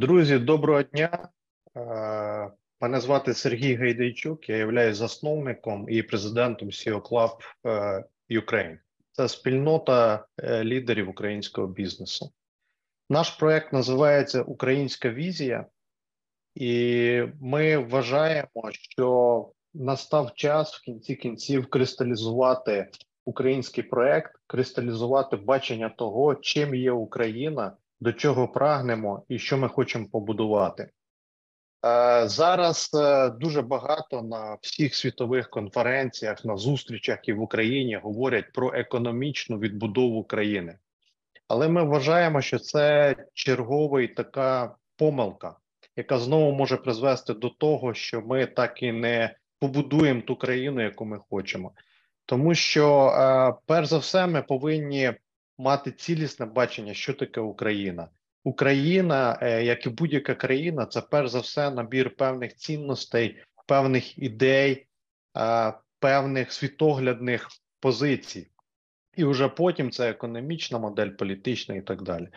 Друзі, доброго дня. Мене звати Сергій Гайдайчук, я являюсь засновником і президентом CEO Club Ukraine. Це спільнота лідерів українського бізнесу. Наш проект називається «Українська візія», і ми вважаємо, що настав час в кінці кінців кристалізувати український проект, кристалізувати бачення того, чим є Україна, до чого прагнемо і що ми хочемо побудувати. Зараз дуже багато на всіх світових конференціях, на зустрічах і в Україні говорять про економічну відбудову країни. Але ми вважаємо, що це чергова така помилка, яка знову може призвести до того, що ми так і не побудуємо ту країну, яку ми хочемо. Тому що, перш за все, ми повинні мати цілісне бачення, що таке Україна. Україна, як і будь-яка країна, це перш за все набір певних цінностей, певних ідей, певних світоглядних позицій. І вже потім це економічна модель, політична і так далі.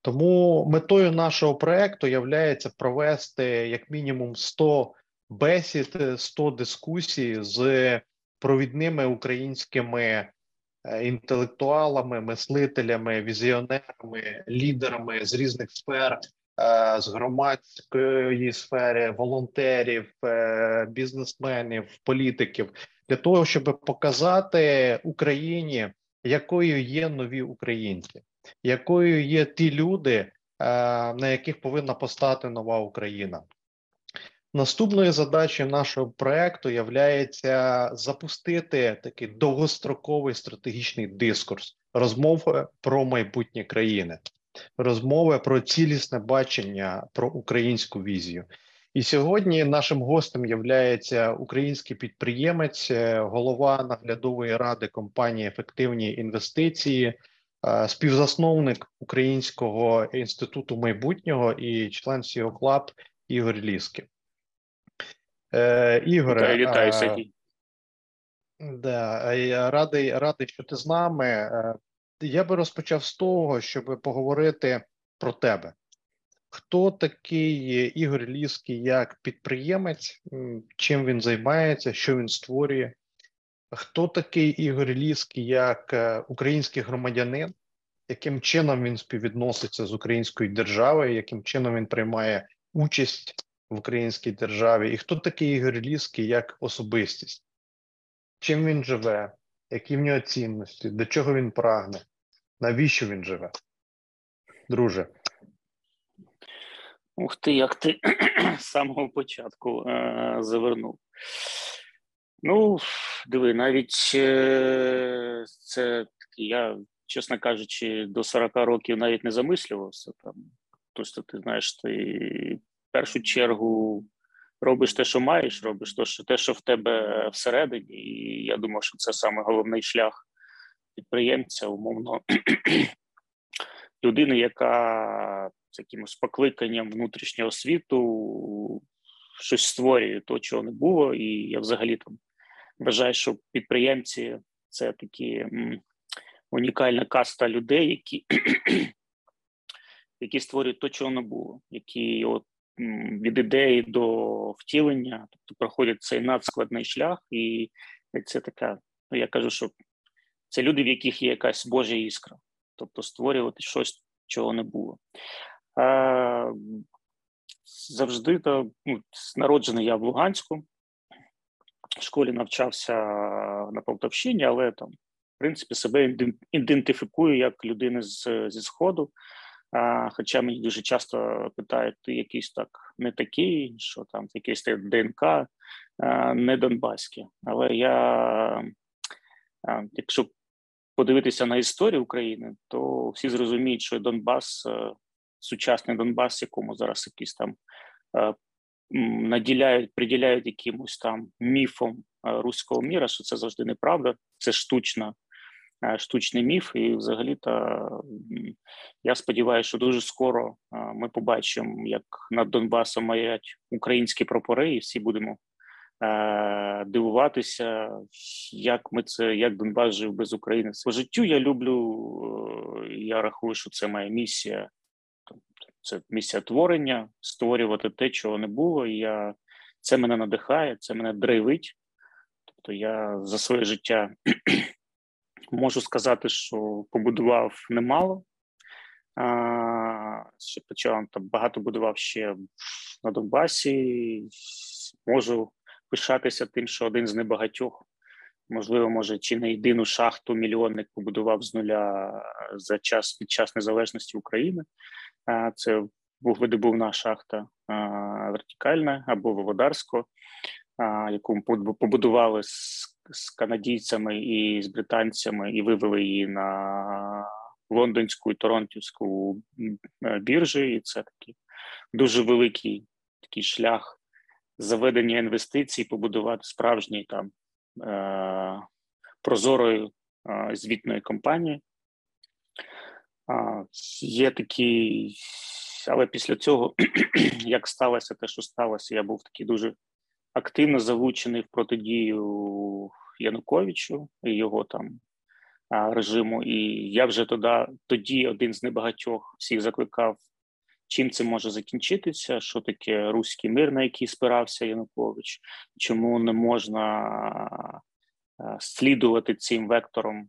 Тому метою нашого проєкту є провести як мінімум 100 бесід, 100 дискусій з провідними українськими інтелектуалами, мислителями, візіонерами, лідерами з різних сфер, з громадської сфери, волонтерів, бізнесменів, політиків, для того, щоб показати Україні, якою є нові українці, якою є ті люди, на яких повинна постати нова Україна. Наступною задачею нашого проекту є запустити такий довгостроковий стратегічний дискурс, розмови про майбутнє країни, розмови про цілісне бачення, про українську візію. І сьогодні нашим гостем є український підприємець, голова наглядової ради компанії «Ефективні інвестиції», співзасновник Українського інституту майбутнього і член СЕОКЛАП Ігор Ліски. Ігоре, вітаю, Сергій. Да, я радий, що ти з нами. Я би розпочав з того, щоб поговорити про тебе. Хто такий Ігор Ліски як підприємець, чим він займається, що він створює? Хто такий Ігор Ліски як український громадянин? Яким чином він співвідноситься з українською державою? Яким чином він приймає участь в українській державі? І хто такий Ігор Ліски як особистість? Чим він живе? Які в нього цінності? До чого він прагне? Навіщо він живе? Друже. Ух ти, як ти з самого початку завернув. Ну, диви, навіть це, я, чесно кажучи, до 40 років навіть не замислювався. Тобто, ти знаєш, ти в першу чергу робиш те, що маєш, робиш те, що в тебе всередині. І я думав, що це саме головний шлях підприємця, умовно, людини, яка з якимось покликанням внутрішнього світу щось створює, то, чого не було. І я взагалі там вважаю, що підприємці – це такі унікальна каста людей, які створюють то, чого не було, які от від ідеї до втілення, тобто проходять цей надскладний шлях, і це така, ну я кажу, що це люди, в яких є якась Божа іскра, тобто створювати щось, чого не було. Завжди, народжений я в Луганську, в школі навчався на Полтавщині, але там, в принципі, себе ідентифікую як людину зі Сходу. Хоча мені дуже часто питають, ти якийсь так не такий, що там якийсь ДНК не донбаське. Але я, якщо подивитися на історію України, то всі зрозуміють, що Донбас, сучасний Донбас, якому зараз якісь там приділяють якимось там міфом руського міра, що це завжди неправда, це штучний міф, і взагалі-то я сподіваюся, що дуже скоро ми побачимо, як над Донбасом мають українські прапори, і всі будемо дивуватися, як Донбас жив без України. По життю я люблю, я рахую, що це моя місія це місця творення, створювати те, чого не було. І це мене надихає, це мене драйвить. Тобто я за своє життя можу сказати, що побудував немало. Ще почав, там багато будував ще на Донбасі. Можу пишатися тим, що один з небагатьох, можливо, може, чи не єдину шахту мільйонник побудував з нуля за час під час незалежності України. Це вугледобувна шахта вертикальна або Володарсько, яку побудували з канадійцями і з британцями і вивели її на лондонську і торонтівську біржі. І це такий дуже великий такий шлях заведення інвестицій, побудувати справжній там прозорою звітної компанії. Є такі, але після цього, як сталося те, що сталося, я був такий дуже активно залучений в протидію Януковичу і його там режиму. І я вже тоді один з небагатьох всіх закликав, чим це може закінчитися, що таке руський мир, на який спирався Янукович, чому не можна слідувати цим вектором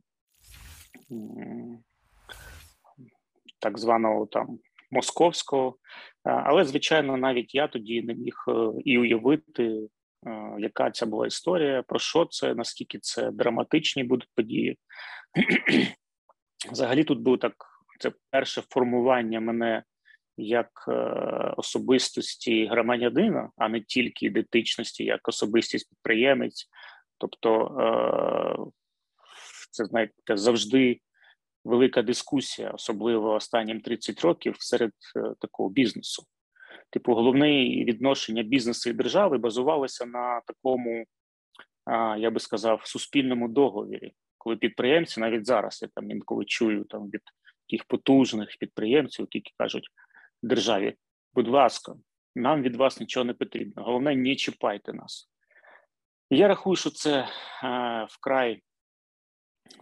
так званого там московського. Але, звичайно, навіть я тоді не міг і уявити, яка ця була історія, про що це, наскільки це драматичні будуть події. Взагалі тут було так, це перше формування мене як особистості громадянина, а не тільки ідентичності, як особистість підприємець. Тобто це, знаєте, завжди велика дискусія, особливо останнім 30 років серед такого бізнесу. Типу, головне відношення бізнесу і держави базувалося на такому, я би сказав, суспільному договорі, коли підприємці, навіть зараз я там інколи чую там від таких потужних підприємців, які кажуть державі: будь ласка, нам від вас нічого не потрібно, головне, не чіпайте нас. Я рахую, що це вкрай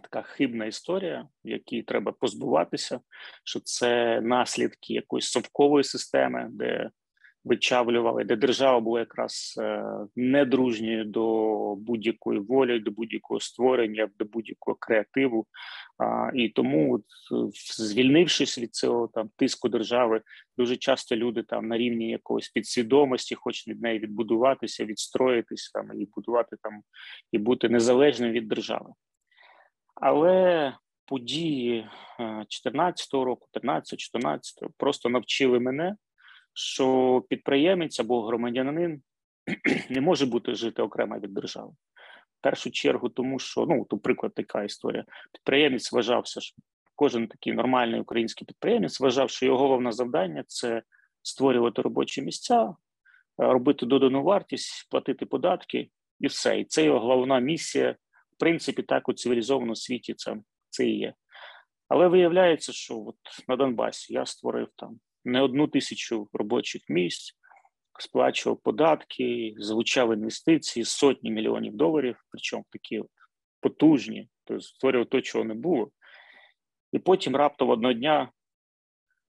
така хибна історія, в якій треба позбуватися, що це наслідки якоїсь совкової системи, де вичавлювали, де держава була якраз недружньою до будь-якої волі, до будь-якого створення, до будь-якого креативу. І тому, звільнившись від цього там тиску держави, дуже часто люди там на рівні якоїсь підсвідомості хочуть від неї відбудуватися, відстроїтися там і будувати там і бути незалежним від держави. Але події 14-го року, 13-14-го просто навчили мене, що підприємець або громадянин не може бути жити окремо від держави. В першу чергу тому, що, то приклад така історія. Підприємець вважався, що кожен такий нормальний український підприємець вважав, що його головне завдання – це створювати робочі місця, робити додану вартість, платити податки і все. І це його головна місія. В принципі, так у цивілізованому світі це і є. Але виявляється, що от на Донбасі я створив там не 1 тисячу робочих місць, сплачував податки, залучав інвестиції, сотні мільйонів доларів, причому такі от потужні, тобто створював те, чого не було. І потім раптом одного дня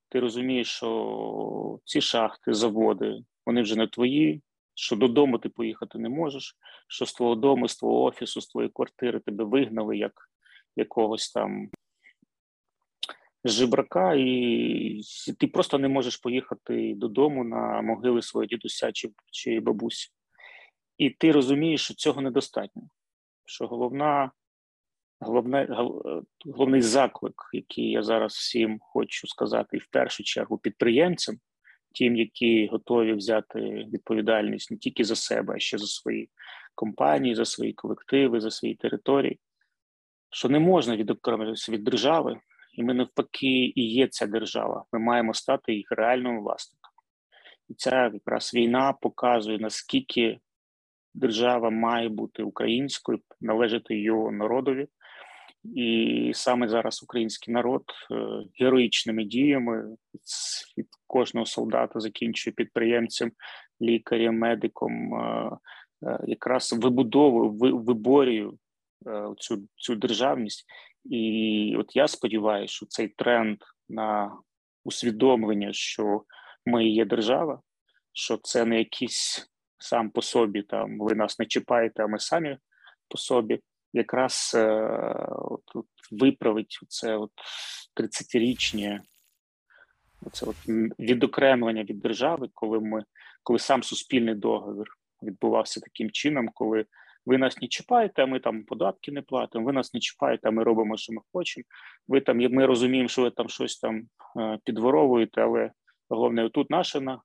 ти розумієш, що ці шахти, заводи, вони вже не твої, що додому ти поїхати не можеш, що з твого дому, з твого офісу, з твоєї квартири тебе вигнали як якогось там жебрака, і ти просто не можеш поїхати додому на могили свого дідуся чи бабусі. І ти розумієш, що цього недостатньо, що головний заклик, який я зараз всім хочу сказати, і в першу чергу підприємцям, тим, які готові взяти відповідальність не тільки за себе, а ще за свої компанії, за свої колективи, за свої території, що не можна відокремлюватися від держави, і ми навпаки і є ця держава, ми маємо стати їх реальним власником. І ця якраз війна показує, наскільки держава має бути українською, належати його народові. І саме зараз український народ героїчними діями від кожного солдата, закінчує підприємцем, лікарем, медиком, якраз вибудовує, виборює цю державність. І от я сподіваюся, що цей тренд на усвідомлення, що ми є держава, що це не якісь сам по собі, там, ви нас не чіпаєте, а ми самі по собі, якраз от, виправить це 30-річне оце от відокремлення від держави, коли сам суспільний договір відбувався таким чином, коли ви нас не чіпаєте, а ми там податки не платимо, ви нас не чіпаєте, а ми робимо, що ми хочемо, ви там, ми розуміємо, що ви там щось там підворовуєте, але головне, тут наше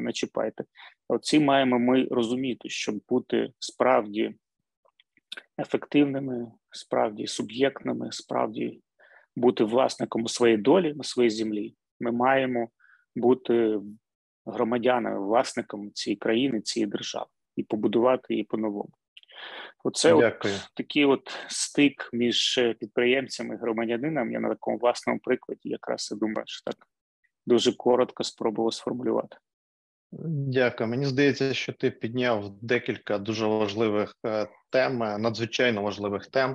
не чіпайте. Оці маємо ми розуміти, щоб бути справді ефективними, справді суб'єктними, справді бути власником своєї долі на своїй землі. Ми маємо бути громадянами, власниками цієї країни, цієї держави і побудувати її по-новому. Оце от такий от стик між підприємцями і громадянином, я на такому власному прикладі якраз і думаю, що так дуже коротко спробував сформулювати. Дякую. Мені здається, що ти підняв декілька дуже важливих тем, надзвичайно важливих тем.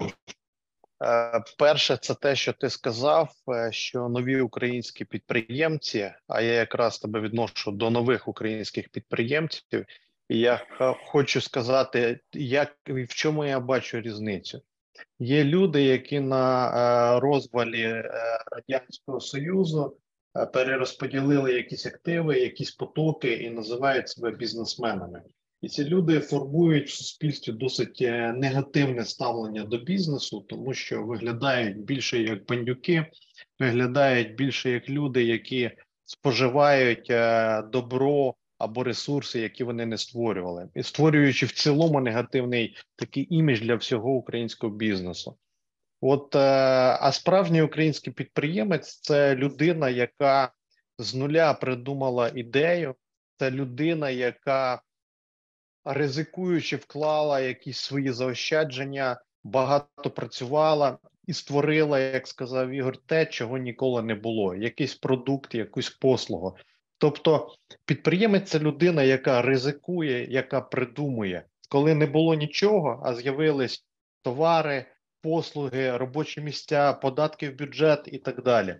Перше, це те, що ти сказав, що нові українські підприємці, а я якраз тебе відношу до нових українських підприємців, і я хочу сказати, в чому я бачу різницю. Є люди, які на розвалі Радянського Союзу перерозподілили якісь активи, якісь потоки і називають себе бізнесменами. І ці люди формують в суспільстві досить негативне ставлення до бізнесу, тому що виглядають більше як бандюки, виглядають більше як люди, які споживають добро або ресурси, які вони не створювали. І створюючи в цілому негативний такий імідж для всього українського бізнесу. От, а справжній український підприємець – це людина, яка з нуля придумала ідею, це людина, яка, ризикуючи, вклала якісь свої заощадження, багато працювала і створила, як сказав Ігор, те, чого ніколи не було, якийсь продукт, якусь послугу. Тобто підприємець – це людина, яка ризикує, яка придумує. Коли не було нічого, а з'явились товари, послуги, робочі місця, податки в бюджет і так далі.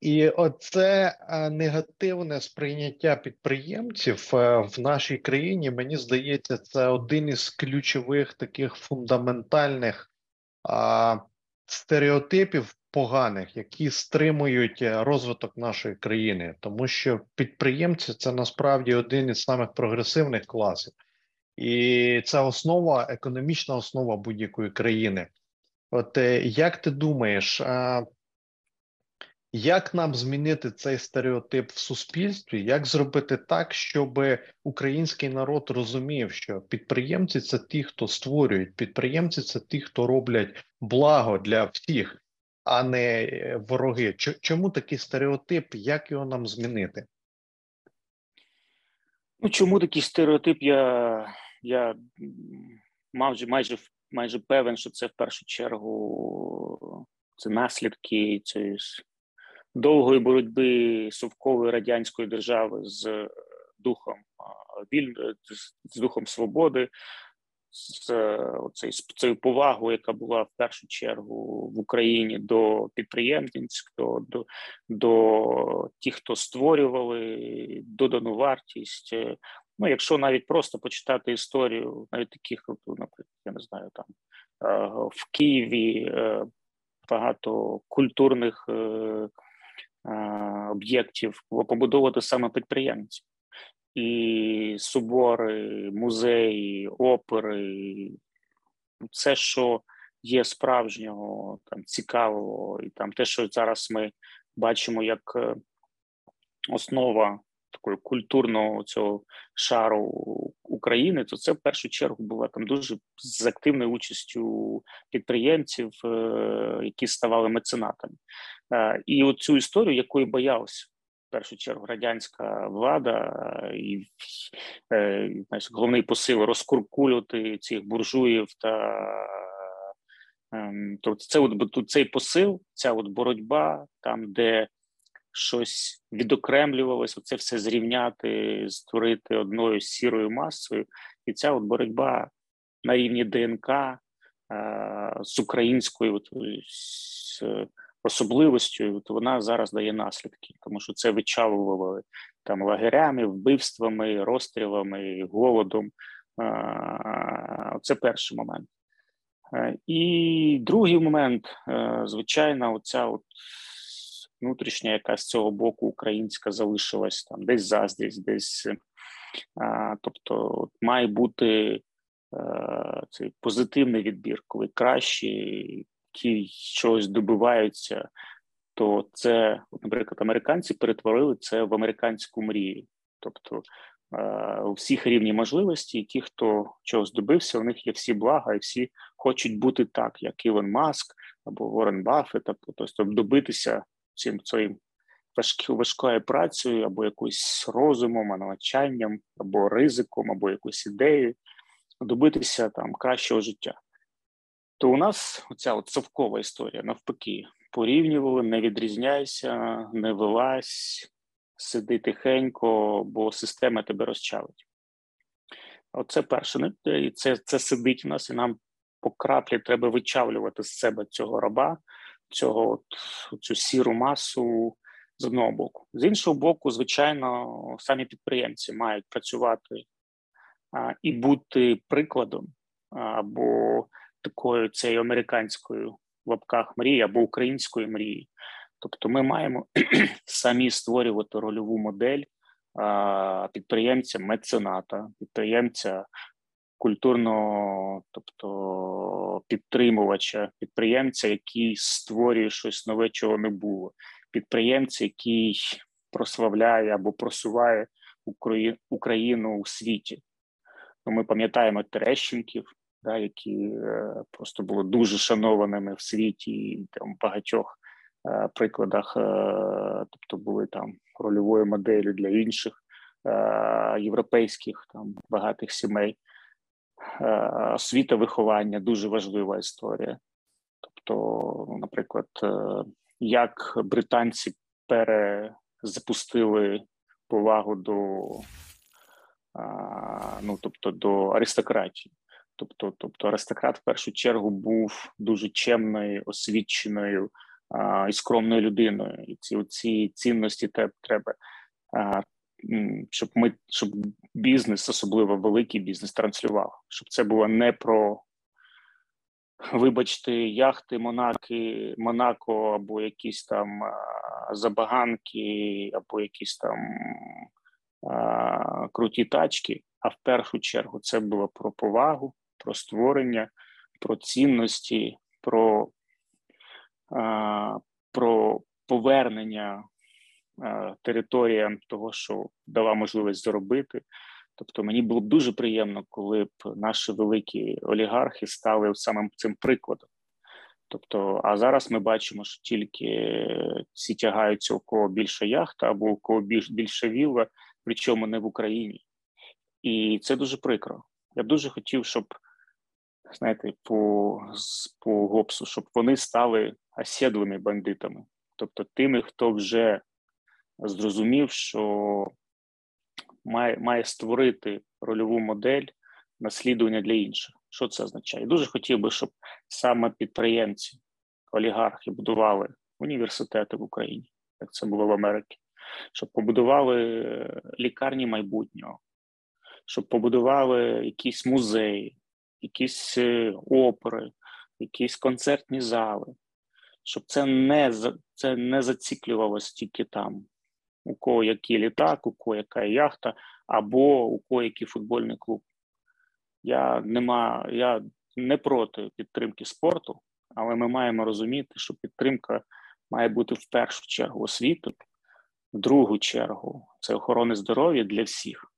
І оце негативне сприйняття підприємців в нашій країні, мені здається, це один із ключових таких фундаментальних стереотипів поганих, які стримують розвиток нашої країни. Тому що підприємці – це насправді один із самих прогресивних класів. І це основа, економічна основа будь-якої країни. От як ти думаєш, як нам змінити цей стереотип в суспільстві? Як зробити так, щоб український народ розумів, що підприємці – це ті, хто створюють, підприємці – це ті, хто роблять благо для всіх, а не вороги? Чому такий стереотип? Як його нам змінити? Ну, чому такий стереотип? Я майже певен, що це в першу чергу це наслідки цієї довгої боротьби совкової радянської держави з духом з духом свободи, з цією повагою, яка була в першу чергу в Україні до підприємців, до тих, хто створювали додану вартість. Ну, якщо навіть просто почитати історію, навіть таких, наприклад, я не знаю, там в Києві багато культурних об'єктів було побудовано саме підприємців. І собори, музеї, опери, все, що є справжнього, там, цікавого, і там те, що зараз ми бачимо як основа такої культурного цього шару України, то це в першу чергу була там дуже з активною участю підприємців, які ставали меценатами. І оцю історію, якою боявся в першу чергу радянська влада і знаєш, головний посил розкуркулювати цих буржуїв цей посил, ця от боротьба, там де щось відокремлювалося, це все зрівняти, створити одною сірою масою, і ця от боротьба на рівні ДНК з українською особливостю, то вона зараз дає наслідки, тому що це вичавували там лагерями, вбивствами, розстрілами, голодом. Це перший момент. І другий момент, звичайно, оця от внутрішня, яка з цього боку українська залишилась там десь заздрість, десь, тобто от має бути цей позитивний відбір, коли кращі, які щось добиваються, то це, наприклад, американці перетворили це в американську мрію, тобто у всіх рівні можливості, і ті, хто чогось добився, у них є всі блага, і всі хочуть бути так, як Ілон Маск або Уоррен Баффет, тобто добитися цим своїм важкою працею, або якоюсь розумом, навчанням, або ризиком, або якоюсь ідеєю, добитися там кращого життя. То у нас оця от совкова історія, навпаки, порівнювали, не відрізняйся, не вилазь, сиди тихенько, бо система тебе розчавить. Оце перше, і це сидить у нас, і нам по краплі треба вичавлювати з себе цього раба, цю сіру масу з одного боку. З іншого боку, звичайно, самі підприємці мають працювати і бути прикладом або такою цією американською в лапках мрії, або української мрії. Тобто ми маємо самі створювати рольову модель підприємця-мецената, підприємця культурного, тобто підтримувача, підприємця, який створює щось нове, чого не було, підприємця, який прославляє або просуває Україну у світі. Ми пам'ятаємо Терещенків, які просто були дуже шанованими в світі і там багатьох прикладах, тобто були там рольовою моделлю для інших європейських там багатих сімей. Освіта, виховання, дуже важлива історія. Тобто, наприклад, як британці перезапустили повагу до, тобто, до аристократії. Тобто аристократ в першу чергу був дуже чемною, освіченою і скромною людиною. І ці цінності треба, щоб бізнес, особливо великий бізнес, транслював. Щоб це було не про, вибачте, яхти, Монако або якісь там забаганки, або якісь там круті тачки, а в першу чергу це було про повагу, про створення, про цінності, про повернення територіям того, що дала можливість заробити. Тобто мені було б дуже приємно, коли б наші великі олігархи стали саме цим прикладом. Тобто, а зараз ми бачимо, що тільки всі тягаються, у кого більше яхта або у кого більше вілла, причому не в Україні. І це дуже прикро. Я б дуже хотів, щоб, знаєте, по ГОПСу, щоб вони стали осідлими бандитами. Тобто тими, хто вже зрозумів, що має створити рольову модель наслідування для інших. Що це означає? Дуже хотів би, щоб саме підприємці, олігархи будували університети в Україні, як це було в Америці, щоб побудували лікарні майбутнього, щоб побудували якісь музеї, якісь опери, якісь концертні зали, щоб це не зациклювалося тільки там, у кого який літак, у кого яка яхта, або у кого який футбольний клуб. Я не проти підтримки спорту, але ми маємо розуміти, що підтримка має бути в першу чергу освіту, в другу чергу це охорони здоров'я для всіх,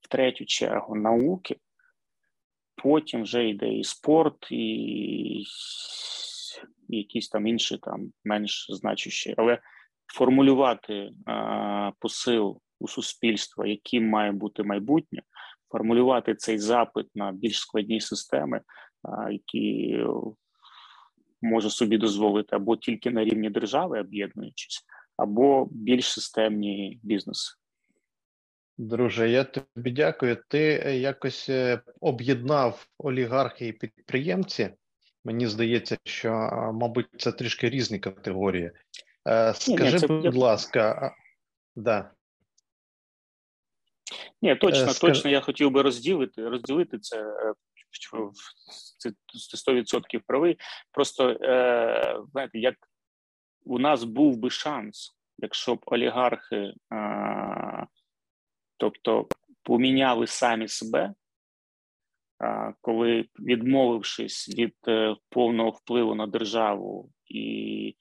в третю чергу науки, потім вже йде і спорт, і якісь там інші, там, менш значущі. Але формулювати посил у суспільства, яким має бути майбутнє, формулювати цей запит на більш складні системи, які може собі дозволити або тільки на рівні держави, об'єднуючись, або більш системні бізнеси. Друже, я тобі дякую. Ти якось об'єднав олігархи і підприємці Мені здається, що, мабуть, це трішки різні категорії. Скажи, будь ласка, да. Ні, точно, я хотів би розділити це, 100% правий. Просто, знаєте, як у нас був би шанс, якщо б олігархи, тобто, поміняли самі себе, коли, відмовившись від повного впливу на державу і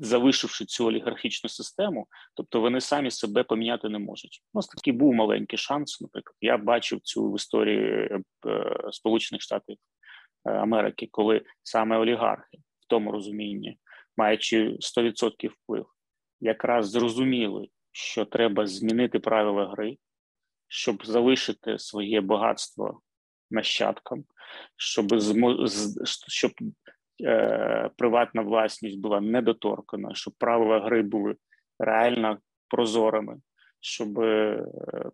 завишивши цю олігархічну систему, тобто вони самі себе поміняти не можуть. У нас такий був маленький шанс, наприклад. Я бачив цю в історії Сполучених Штатів Америки, коли саме олігархи, в тому розумінні, маючи 100% вплив, якраз зрозуміли, що треба змінити правила гри, щоб залишити своє багатство нащадкам, щоб приватна власність була недоторкана, щоб правила гри були реально прозорими, щоб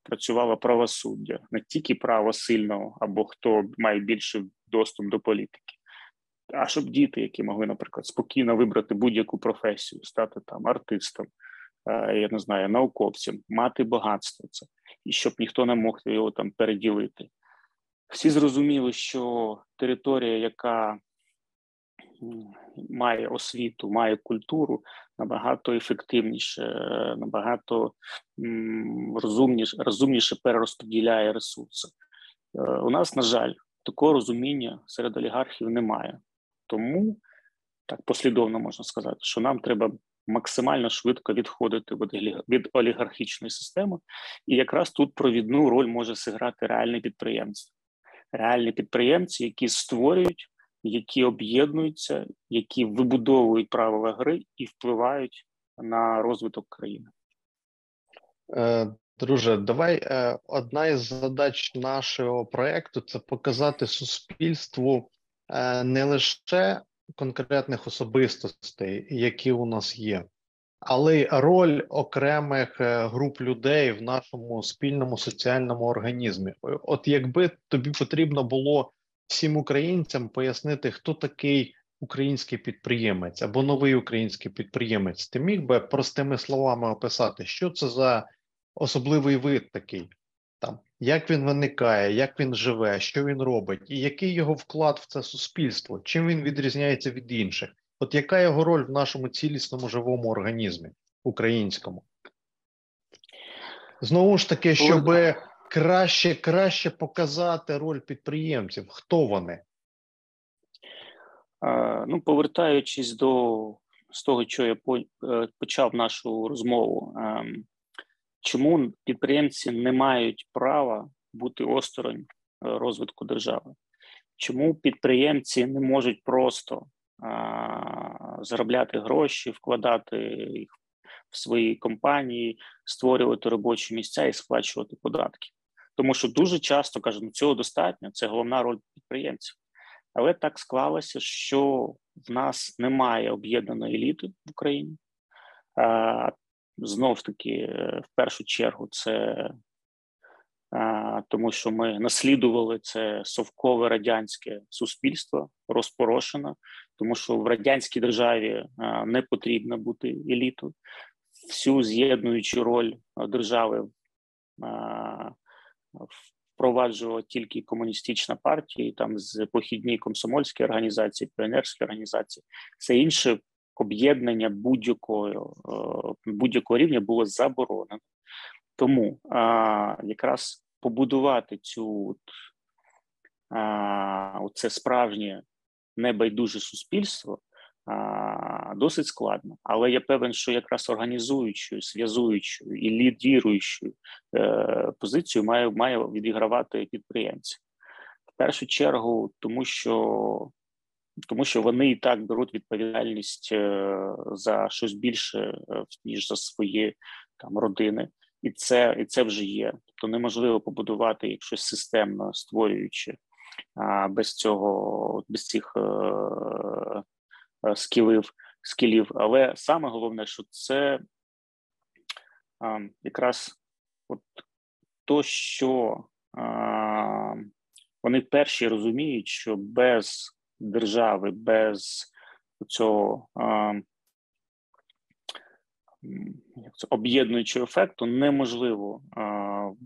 працювало правосуддя, не тільки право сильного або хто має більший доступ до політики, а щоб діти, які могли, наприклад, спокійно вибрати будь-яку професію, стати там артистом, я не знаю, науковцям, мати багатство це, і щоб ніхто не мог його там переділити. Всі зрозуміли, що територія, яка має освіту, має культуру, набагато ефективніше, набагато розумніше перерозподіляє ресурси. У нас, на жаль, такого розуміння серед олігархів немає. Тому, так послідовно можна сказати, що нам треба максимально швидко відходити від олігархічної системи. І якраз тут провідну роль може зіграти реальне підприємство. Реальні підприємці, які створюють, які об'єднуються, які вибудовують правила гри і впливають на розвиток країни. Друже, давай, одна із задач нашого проєкту – це показати суспільству не лише конкретних особистостей, які у нас є, але й роль окремих груп людей в нашому спільному соціальному організмі. От якби тобі потрібно було всім українцям пояснити, хто такий український підприємець або новий український підприємець, ти міг би простими словами описати, що це за особливий вид такий, там, як він виникає, як він живе, що він робить, і який його вклад в це суспільство, чим він відрізняється від інших? От яка його роль в нашому цілісному живому організмі, українському? Знову ж таки, щоби краще показати роль підприємців, хто вони? Ну, повертаючись з того, що я почав нашу розмову, чому підприємці не мають права бути осторонь розвитку держави? Чому підприємці не можуть просто заробляти гроші, вкладати їх в свої компанії, створювати робочі місця і сплачувати податки? Тому що дуже часто кажуть, ну цього достатньо, це головна роль підприємців. Але так склалося, що в нас немає об'єднаної еліти в Україні. Знов ж таки, в першу чергу, це тому, що ми наслідували це совкове радянське суспільство, розпорошено, тому що в радянській державі не потрібно бути елітою. Всю з'єднуючу роль держави впроваджувала тільки комуністична партія, там похідні комсомольські організації, піонерські організації. Все інше об'єднання будь-якого рівня було заборонено. Тому якраз побудувати це справжнє небайдуже суспільство досить складно. Але я певен, що якраз організуючою, зв'язуючою і лідіруючою позицію має відігравати підприємці. В першу чергу, тому що вони і так беруть відповідальність за щось більше, ніж за свої там родини. І це вже є. Тобто неможливо побудувати щось системно, створюючи без цих скілів. Але саме головне, що це якраз от то, що вони перші розуміють, що без держави, без цього об'єднуючого ефекту неможливо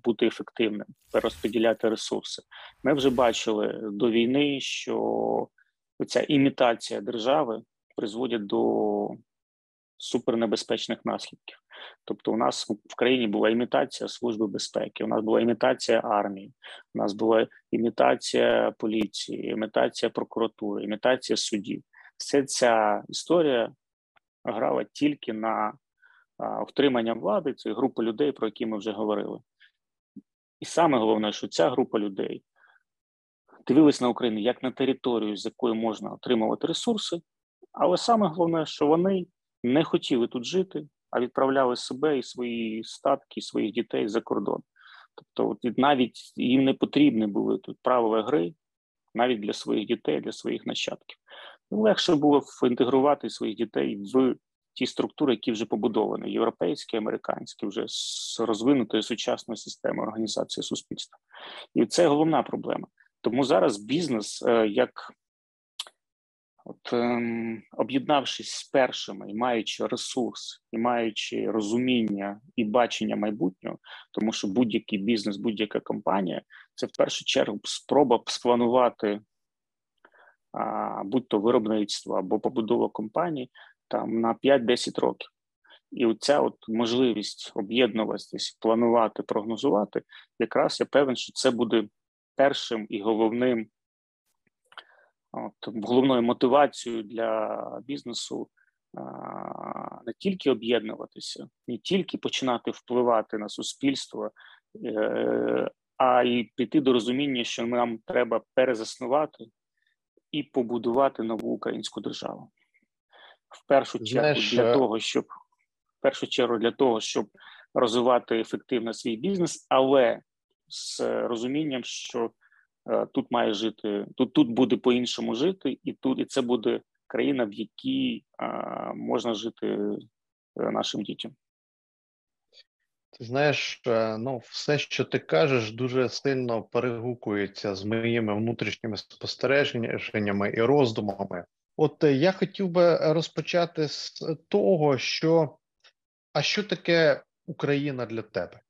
бути ефективним, перерозподіляти ресурси. Ми вже бачили до війни, що ця імітація держави призводить до супернебезпечних наслідків. Тобто у нас в країні була імітація Служби безпеки, у нас була імітація армії, у нас була імітація поліції, імітація прокуратури, імітація судів. Вся ця історія грала тільки на втримання влади, це група людей, про які ми вже говорили. І саме головне, що ця група людей дивилась на Україну як на територію, з якої можна отримувати ресурси, але саме головне, що вони не хотіли тут жити, а відправляли себе і свої статки, і своїх дітей за кордон. Тобто навіть їм не потрібні були тут правила гри, навіть для своїх дітей, для своїх нащадків. Легше було інтегрувати своїх дітей в ті структури, які вже побудовані, європейські, американські, вже з розвинутою сучасною системою організації суспільства. І це головна проблема. Тому зараз бізнес, як об'єднавшись першими і маючи ресурс, і маючи розуміння і бачення майбутнього, тому що будь-який бізнес, будь-яка компанія – це в першу чергу спроба спланувати будь-то виробництво або побудова компанії там на 5-10 років. І оця от можливість об'єднуватись, планувати, прогнозувати, якраз я певен, що це буде першим і головним, головною мотивацією для бізнесу не тільки об'єднуватися, не тільки починати впливати на суспільство, а й прийти до розуміння, що нам треба перезаснувати і побудувати нову українську державу. В першу чергу для того, щоб розвивати ефективно свій бізнес, але з розумінням, що тут має жити, тут буде по-іншому жити, і це буде країна, в якій можна жити нашим дітям. Ти знаєш, все, що ти кажеш, дуже сильно перегукується з моїми внутрішніми спостереженнями і роздумами. От я хотів би розпочати з того, що таке Україна для тебе?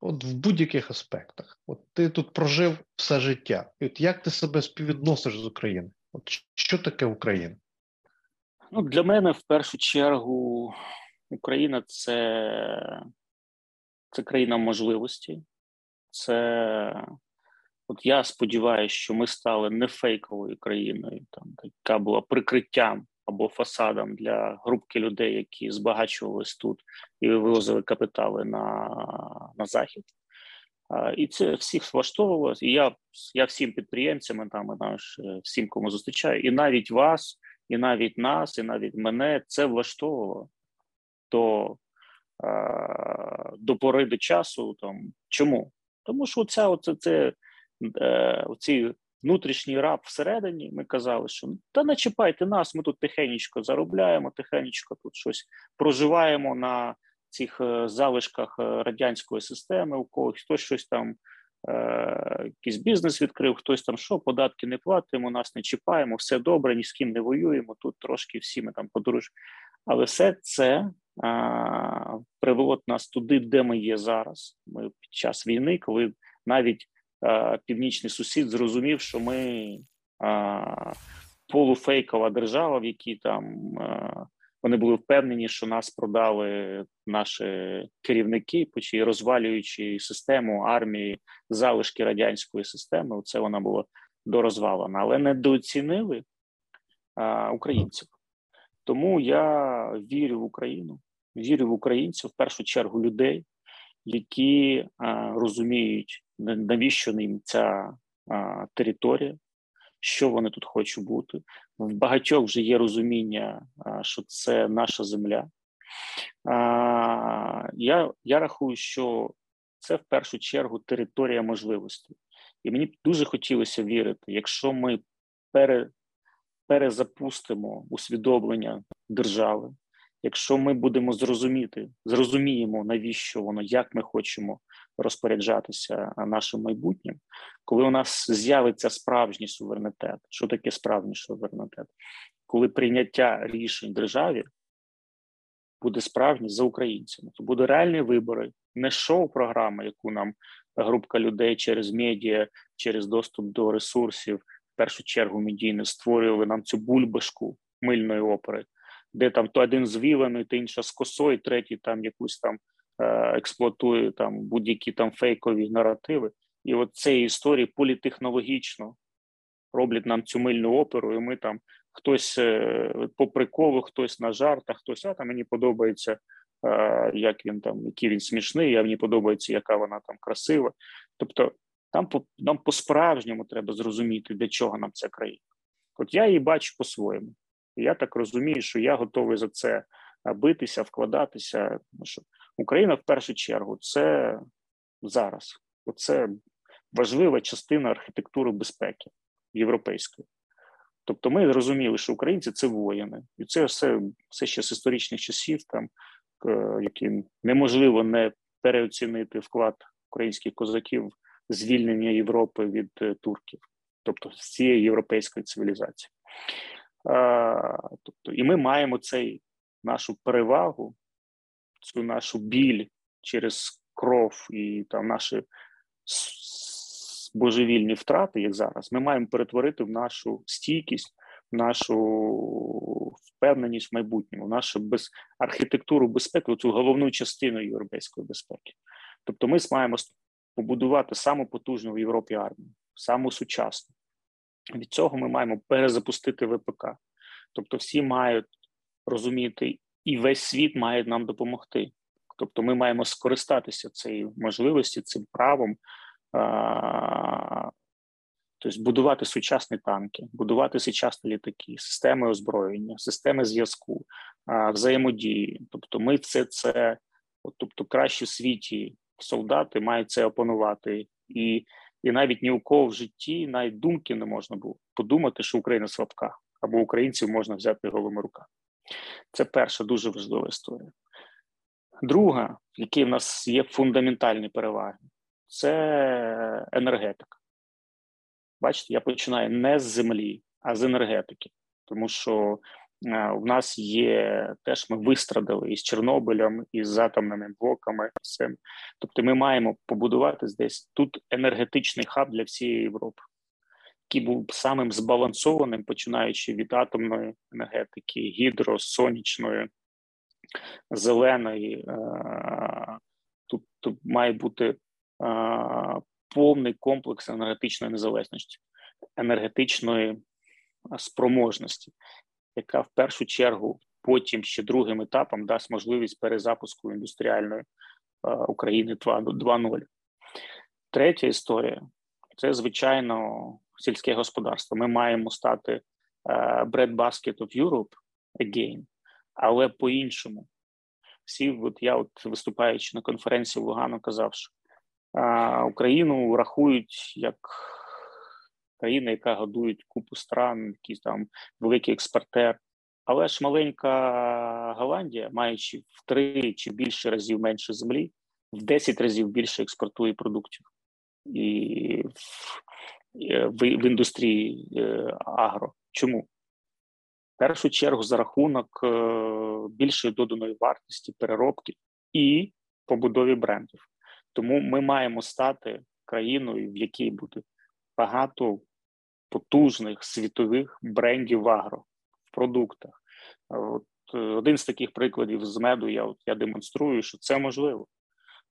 От в будь-яких аспектах. От ти тут прожив все життя. І от як ти себе співвідносиш з Україною? От що таке Україна? Для мене в першу чергу Україна – це країна можливості. Я сподіваюся, що ми стали не фейковою країною, яка була прикриттям або фасадом для групки людей, які збагачувались тут і вивозили капітали на Захід. І це всіх влаштовувало. І я всім підприємцям, всім, кому зустрічаю, і навіть вас, і навіть нас, і навіть мене це влаштовувало до пори до часу. Чому? Тому що оці внутрішній раб всередині, ми казали, що не чіпайте нас, ми тут тихенечко заробляємо, тихенечко тут щось проживаємо на цих залишках радянської системи, у когось хтось щось якийсь бізнес відкрив, хтось податки не платимо, нас не чіпаємо, все добре, ні з ким не воюємо, тут трошки всі ми подорожуємо. Але все це привело нас туди, де ми є зараз. Ми під час війни, коли навіть північний сусід зрозумів, що ми полуфейкова держава, в якій вони були впевнені, що нас продали наші керівники, розвалюючи систему армії, залишки радянської системи. Це вона була дорозвалена, але недооцінили українців. Тому я вірю в Україну, вірю в українців, в першу чергу людей, які розуміють, навіщо їм ця територія, що вони тут хочуть бути. В багатьох вже є розуміння, що це наша земля. Я рахую, що це в першу чергу територія можливостей. І мені дуже хотілося вірити, якщо ми перезапустимо усвідомлення держави, якщо ми будемо зрозуміємо, навіщо воно, як ми хочемо розпоряджатися нашим майбутнім, коли у нас з'явиться справжній суверенітет. Що таке справжній суверенітет? Коли прийняття рішень державі буде справжнє за українцями, то будуть реальні вибори, не шоу-програма, яку нам групка людей через медіа, через доступ до ресурсів, в першу чергу медійно створювали нам цю бульбашку мильної опери, де там то один звіваний, то інша з косою, третій там якусь там експлуатує там будь-які там фейкові наративи. І от цієї історії політехнологічно роблять нам цю мильну оперу, і ми там хтось по приколу, хтось на жартах, хтось, а там мені подобається, як він там, який він смішний, а мені подобається, яка вона там красива. Тобто там нам по-справжньому треба зрозуміти, для чого нам ця країна. От я її бачу по-своєму. І я так розумію, що я готовий за це битися, вкладатися. Україна, в першу чергу, це зараз. Це важлива частина архітектури безпеки європейської. Тобто ми розуміли, що українці – це воїни. І це все ще з історичних часів, там, які неможливо не переоцінити вклад українських козаків в звільнення Європи від турків, тобто всієї європейської цивілізації. І ми маємо цей нашу перевагу, цю нашу біль через кров і там наші божевільні втрати, як зараз, ми маємо перетворити в нашу стійкість, в нашу впевненість в майбутньому, в нашу архітектуру безпеки, цю головну частину європейської безпеки. Тобто ми маємо побудувати саму потужну в Європі армію, саму сучасну. Від цього ми маємо перезапустити ВПК. Тобто всі мають розуміти, і весь світ має нам допомогти. Тобто ми маємо скористатися цією можливістю, цим правом, тобто будувати сучасні танки, будувати сучасні літаки, системи озброєння, системи зв'язку, взаємодії. Тобто ми все це, тобто кращі в світі солдати мають це опанувати. І навіть ні у кого в житті, навіть думки не можна було подумати, що Україна слабка, або українців можна взяти голими руками. Це перша дуже важлива історія. Друга, які в нас є фундаментальні переваги, це енергетика. Бачите, я починаю не з землі, а з енергетики. Тому що в нас є, теж ми вистрадали із Чорнобилем, із атомними блоками. Тобто ми маємо побудувати здесь тут енергетичний хаб для всієї Європи, який був самим збалансованим, починаючи від атомної енергетики, гідро, сонячної, зеленої. Тут має бути повний комплекс енергетичної незалежності, енергетичної спроможності, яка в першу чергу потім ще другим етапом дасть можливість перезапуску індустріальної України 2.0. Третя історія – це, звичайно, сільське господарство. Ми маємо стати bread basket of Europe again, але по-іншому. Я виступаючи на конференції в Лугану, казав, що Україну рахують як країна, яка годує купу стран, якийсь там великий експортер. Але ж маленька Голландія, маючи в 3 чи більше разів менше землі, в 10 разів більше експортує продуктів і в індустрії агро. Чому? В першу чергу за рахунок більшої доданої вартості переробки і побудові брендів. Тому ми маємо стати країною, в якій буде багато потужних світових брендів в агро, в продуктах. Один з таких прикладів з меду я демонструю, що це можливо.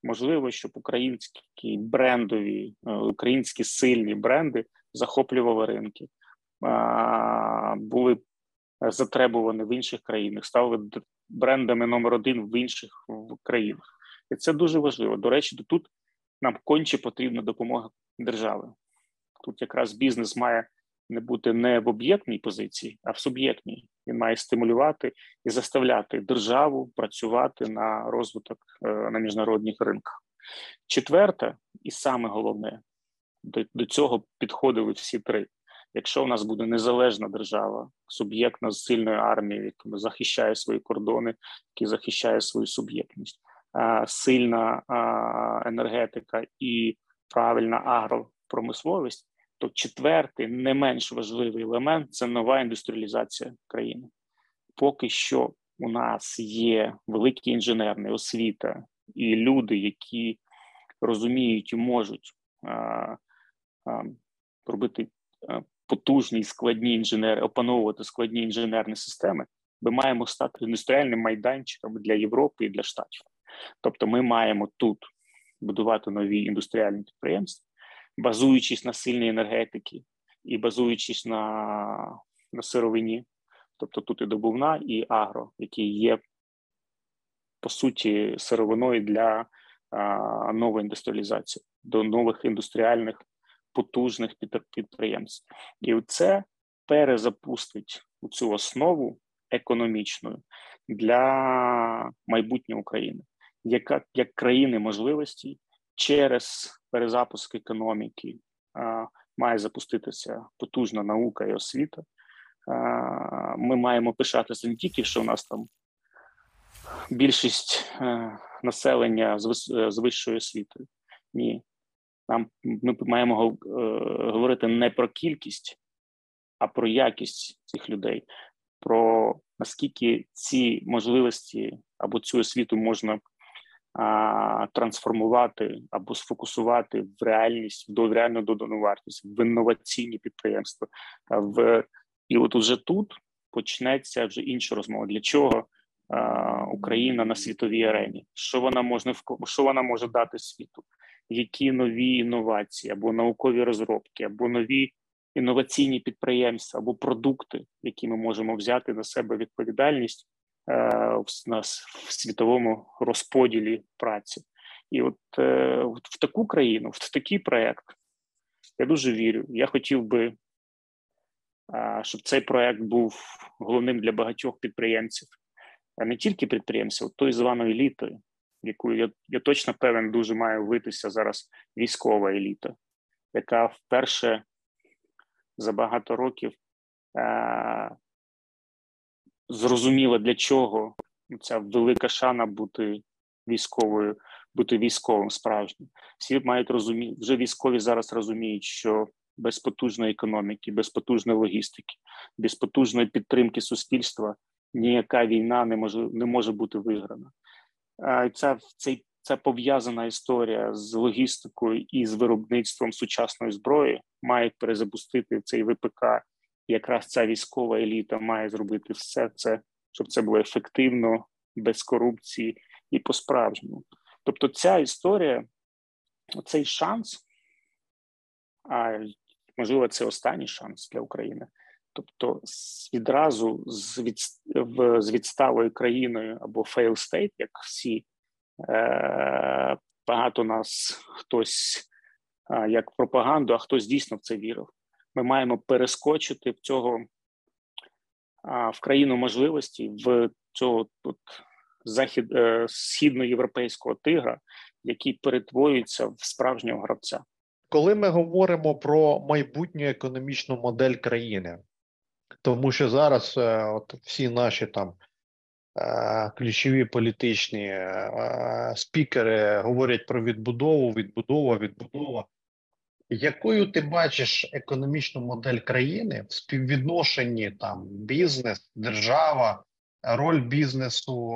Можливо, щоб українські брендові, українські сильні бренди захоплювали ринки, були затребувані в інших країнах, стали брендами номер 1 в інших країнах. І це дуже важливо. До речі, тут нам конче потрібна допомога держави. Тут якраз бізнес має не бути не в об'єктній позиції, а в суб'єктній. Він має стимулювати і заставляти державу працювати на розвиток на міжнародних ринках. Четверте, і саме головне, до цього підходили всі 3. Якщо у нас буде незалежна держава, суб'єктна з сильною армією, яка захищає свої кордони, яка захищає свою суб'єктність, сильна енергетика і правильна агропромисловість, то четвертий, не менш важливий елемент – це нова індустріалізація країни. Поки що у нас є великі інженерні освіта і люди, які розуміють і можуть робити потужні, складні інженери, опановувати складні інженерні системи, ми маємо стати індустріальним майданчиком для Європи і для Штатів. Тобто ми маємо тут будувати нові індустріальні підприємства, базуючись на сильній енергетиці і базуючись на сировині. Тобто тут і добувна, і агро, які є, по суті, сировиною для нової індустріалізації, до нових індустріальних потужних підприємств. І це перезапустить цю основу економічною для майбутньої України, яка як країни можливостей через перезапуск економіки має запуститися потужна наука і освіта. Ми маємо пишатися не тільки, що у нас там більшість населення з вищою освітою. Ні, ми маємо говорити не про кількість, а про якість цих людей, про наскільки ці можливості або цю освіту можна трансформувати або сфокусувати в реальність, в реальну додану вартість, в інноваційні підприємства. І от уже тут почнеться вже інша розмова. Для чого Україна на світовій арені? Що вона може дати світу? Які нові інновації, або наукові розробки, або нові інноваційні підприємства, або продукти, які ми можемо взяти на себе відповідальність в світовому розподілі праці. І от в таку країну, в такий проєкт, я дуже вірю. Я хотів би, щоб цей проєкт був головним для багатьох підприємців, а не тільки підприємців, тої званої еліти, яку, я точно певен, дуже має витися зараз військова еліта, яка вперше за багато років зрозуміла, для чого ця велика шана бути військовою, бути військовим справжнім. Всі мають розуміти, вже військові зараз розуміють, що без потужної економіки, без потужної логістики, без потужної підтримки суспільства ніяка війна не може бути виграна. Ця пов'язана історія з логістикою і з виробництвом сучасної зброї має перезапустити цей ВПК. І якраз ця військова еліта має зробити все це, щоб це було ефективно, без корупції і по-справжньому. Тобто ця історія, цей шанс, можливо, це останній шанс для України. Тобто відразу з відсталою країною або fail state, як всі, багато нас хтось як пропаганду, а хтось дійсно в це вірив. Ми маємо перескочити в країну можливості, в цього тут східноєвропейського тигра, який перетворюється в справжнього гравця. Коли ми говоримо про майбутню економічну модель країни, тому що зараз всі наші там ключові політичні спікери говорять про відбудову. Якою ти бачиш економічну модель країни в співвідношенні там бізнес, держава, роль бізнесу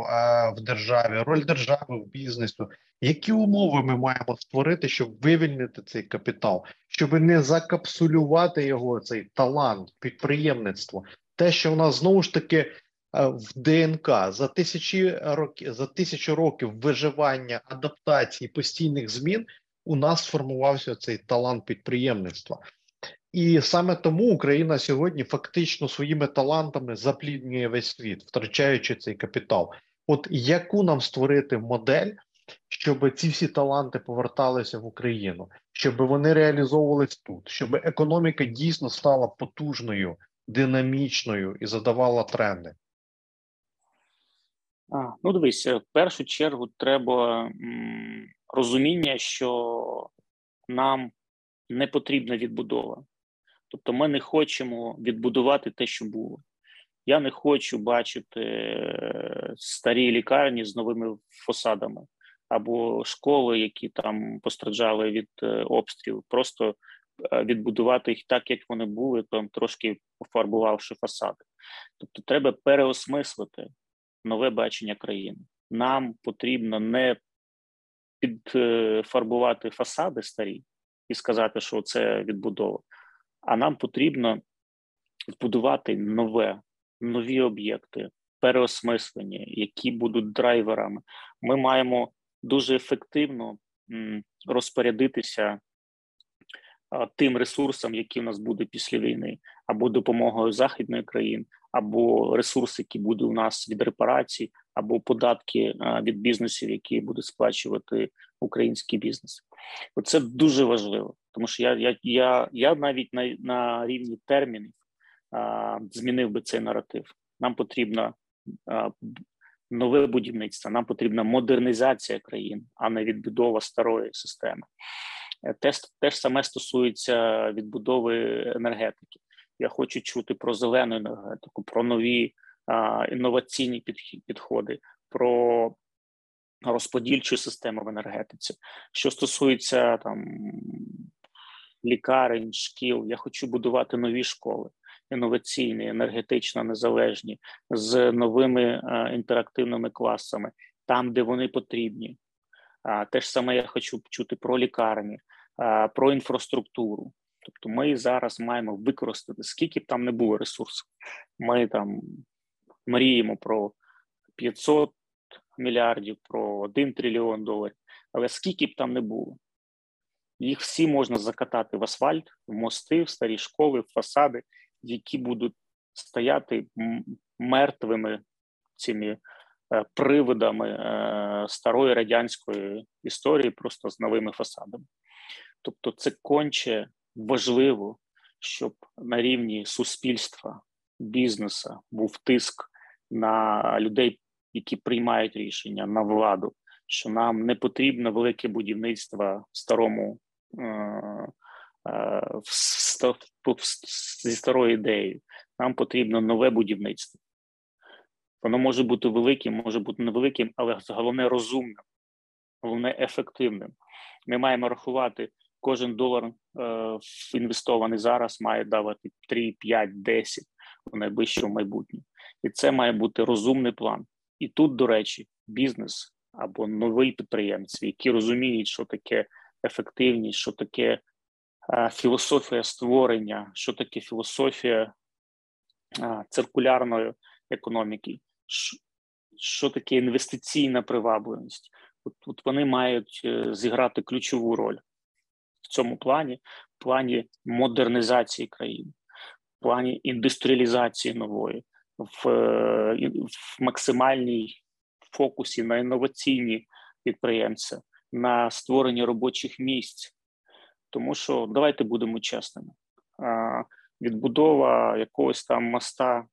в державі, роль держави в бізнесу? Які умови ми маємо створити, щоб вивільнити цей капітал, щоб не закапсулювати його, цей талант, підприємництво? Те, що в нас знову ж таки в ДНК за тисячу років виживання, адаптації, постійних змін у нас сформувався цей талант підприємництва. І саме тому Україна сьогодні фактично своїми талантами запліднює весь світ, втрачаючи цей капітал. От яку нам створити модель, щоб ці всі таланти поверталися в Україну, щоб вони реалізовувались тут, щоб економіка дійсно стала потужною, динамічною і задавала тренди? Ну, дивись, в першу чергу треба розуміння, що нам не потрібна відбудова. Тобто ми не хочемо відбудувати те, що було. Я не хочу бачити старі лікарні з новими фасадами. або школи, які там постраждали від обстрілів, просто відбудувати їх так, як вони були, там трошки пофарбувавши фасади. Тобто треба переосмислити нове бачення країни. Нам потрібно не підфарбувати фасади старі і сказати, що це відбудова, а нам потрібно будувати нове, нові об'єкти, переосмислення, які будуть драйверами. Ми маємо дуже ефективно розпорядитися тим ресурсом, який у нас буде після війни, або допомогою західної країни, або ресурси, які будуть у нас від репарацій, або податки від бізнесів, які буде сплачувати український бізнес. Оце дуже важливо, тому що я навіть на рівні термінів змінив би цей наратив. Нам потрібно нове будівництво, нам потрібна модернізація країн, а не відбудова старої системи. Те ж саме стосується відбудови енергетики. Я хочу чути про зелену енергетику, про нові інноваційні підходи, про розподільчу систему в енергетиці. Що стосується там лікарень, шкіл, я хочу будувати нові школи, інноваційні, енергетично незалежні, з новими інтерактивними класами, там, де вони потрібні. Те ж саме я хочу чути про лікарні, про інфраструктуру. Тобто ми зараз маємо використати, скільки б там не було ресурсів. Ми там мріємо про 500 мільярдів, про 1 трильйон доларів, але скільки б там не було. Їх всі можна закатати в асфальт, в мости, в старі школи, в фасади, які будуть стояти мертвими цими привидами старої радянської історії, просто з новими фасадами. Тобто це конче важливо, щоб на рівні суспільства, бізнесу був тиск на людей, які приймають рішення, на владу, що нам не потрібно велике будівництво зі старою ідеєю. Нам потрібно нове будівництво. Воно може бути великим, може бути невеликим, але головне розумним, головне ефективним. Ми маємо рахувати, кожен долар інвестований зараз має давати 3, 5, 10 у найближчому майбутньому. І це має бути розумний план. І тут, до речі, бізнес або нові підприємці, які розуміють, що таке ефективність, що таке філософія створення, що таке філософія циркулярної економіки, що таке інвестиційна привабливість. От вони мають зіграти ключову роль в цьому плані, в плані модернізації країни, в плані індустріалізації нової, в максимальній фокусі на інноваційні підприємця, на створення робочих місць. Тому що, давайте будемо чесними, відбудова якогось там моста,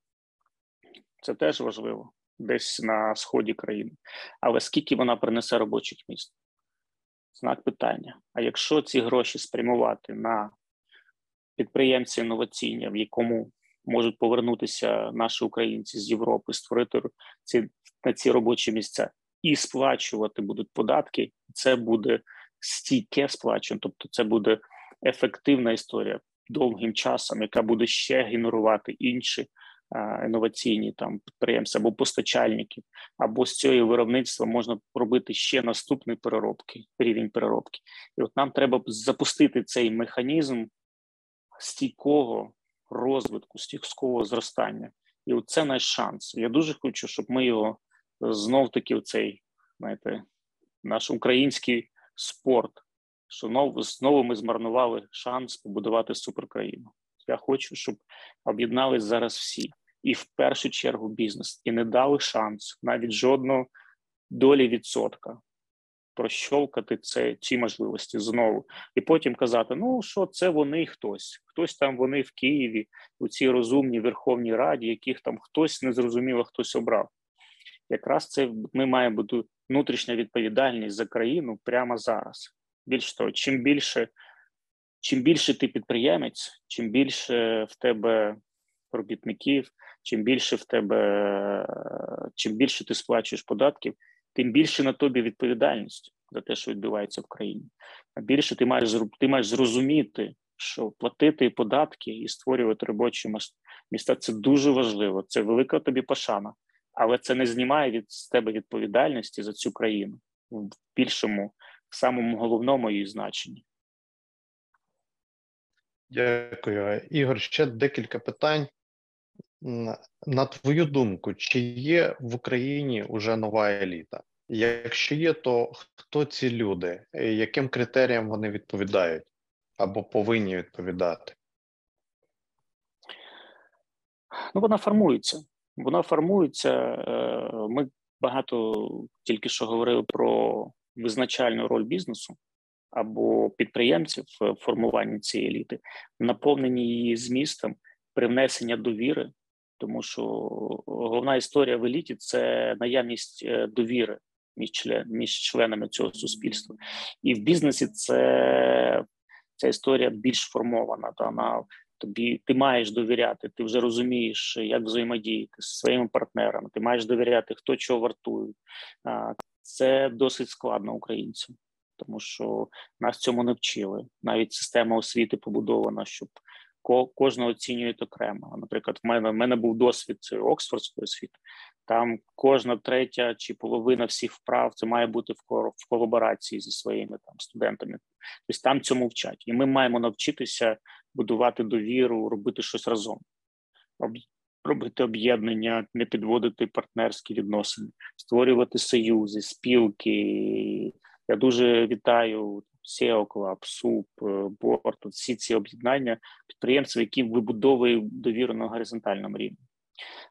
це теж важливо, десь на сході країни. Але скільки вона принесе робочих місць? Знак питання. А якщо ці гроші спрямувати на підприємці інноваційні, в якому можуть повернутися наші українці з Європи, створити ці робочі місця і сплачувати будуть податки, це буде стійке сплачення, тобто це буде ефективна історія довгим часом, яка буде ще генерувати інші інноваційні там підприємства або постачальників, або з цього виробництва можна робити ще наступні переробки, рівень переробки. І от нам треба запустити цей механізм стійкого розвитку, стійкого зростання. І от це наш шанс. Я дуже хочу, щоб ми його знов-таки в цей, знаєте, наш український спорт, що знову ми змарнували шанс побудувати суперкраїну. Я хочу, щоб об'єднались зараз всі. І в першу чергу бізнес. І не дали шанс, навіть жодного долі відсотка, прощовкати ці можливості знову. І потім казати, ну, що це вони хтось. Хтось там вони в Києві, у цій розумній Верховній Раді, яких там хтось незрозуміло, хтось обрав. Якраз це ми маємо бути внутрішня відповідальність за країну прямо зараз. Більш того, чим більше ти підприємець, чим більше в тебе робітників, чим більше ти сплачуєш податків, тим більше на тобі відповідальність за те, що відбувається в країні. А більше ти маєш зрозуміти, що платити податки і створювати робочі місця – це дуже важливо, це велика тобі пошана, але це не знімає з тебе відповідальності за цю країну в більшому, в самому головному її значенні. Дякую. Ігор, ще декілька питань. На твою думку, чи є в Україні уже нова еліта? Якщо є, то хто ці люди? Яким критеріям вони відповідають або повинні відповідати? Ну, вона формується. Ми багато тільки що говорили про визначальну роль бізнесу або підприємців в формуванні цієї еліти, наповнені її змістом, привнесення довіри, тому що головна історія в еліті – це наявність довіри між членами цього суспільства. І в бізнесі ця історія більш формована. Ти маєш довіряти, ти вже розумієш, як взаємодіяти зі своїми партнерами, ти маєш довіряти, хто чого вартує. Це досить складно українцям, тому що нас цьому не вчили. Навіть система освіти побудована, щоб кожного оцінюють окремо. Наприклад, в мене був досвід Оксфордської освіти. Там кожна третя чи половина всіх вправ це має бути в колаборації зі своїми студентами. Тобто там цьому вчать. І ми маємо навчитися будувати довіру, робити щось разом. Робити об'єднання, не підводити партнерські відносини, створювати союзи, спілки. Я дуже вітаю СЕОКЛАП, СУП, БОРТО, всі ці об'єднання підприємців, які вибудовують довіру на горизонтальному рівні.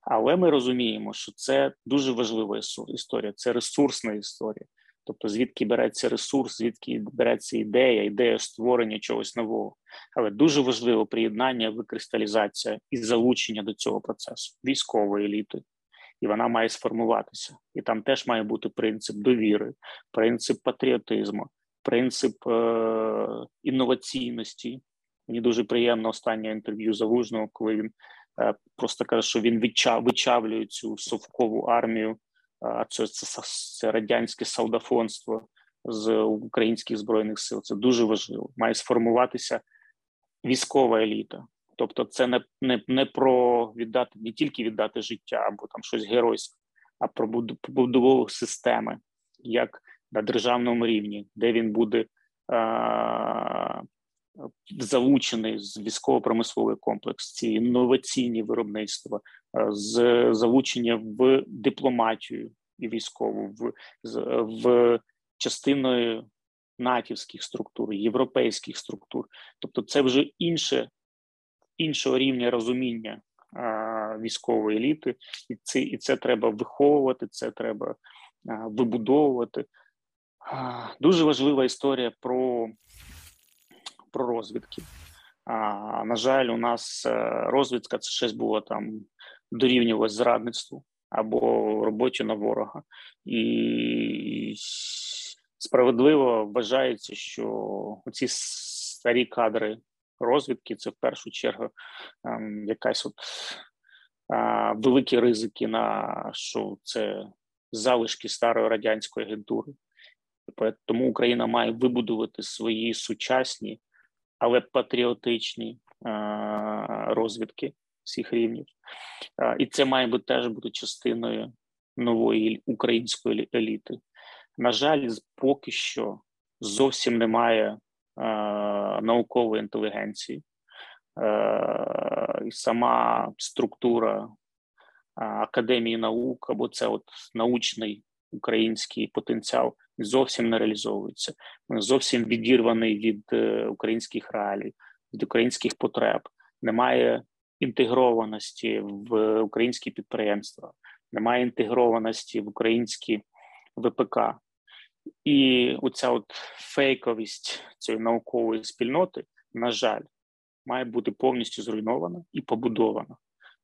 Але ми розуміємо, що це дуже важлива історія, це ресурсна історія. Тобто звідки береться ресурс, звідки береться ідея створення чогось нового. Але дуже важливо приєднання, викристалізація і залучення до цього процесу військової еліти. І вона має сформуватися. І там теж має бути принцип довіри, принцип патріотизму, принцип інноваційності. Мені дуже приємно останнє інтерв'ю Завужного, коли він просто каже, що він вичавлює цю совкову армію, це радянське солдафонство з українських збройних сил. Це дуже важливо. Має сформуватися військова еліта. Тобто це не про віддати, не тільки віддати життя або щось геройське, а про побудову системи, як на державному рівні, де він буде залучений з військово-промисловий комплекс, ці інноваційні виробництва, з залучення в дипломатію і військову, в частиною натівських структур, європейських структур. Тобто це вже іншого рівня розуміння військової еліти, і це треба виховувати, це треба вибудовувати. Дуже важлива історія про розвідки. На жаль, у нас розвідка це щось було дорівнювалось зрадництву або роботі на ворога. І справедливо вважається, що ці старі кадри розвідки це в першу чергу якась великі ризики на що це залишки старої радянської агентури. Тому Україна має вибудувати свої сучасні, але патріотичні розвідки всіх рівнів. І це має теж бути частиною нової української еліти. На жаль, поки що зовсім немає наукової інтелігенції. І сама структура Академії наук, або це научний український потенціал, зовсім не реалізовується. Він зовсім відірваний від українських реалій, від українських потреб. Немає інтегрованості в українські підприємства, немає інтегрованості в українські ВПК. І оця фейковість цієї наукової спільноти, на жаль, має бути повністю зруйнована і побудована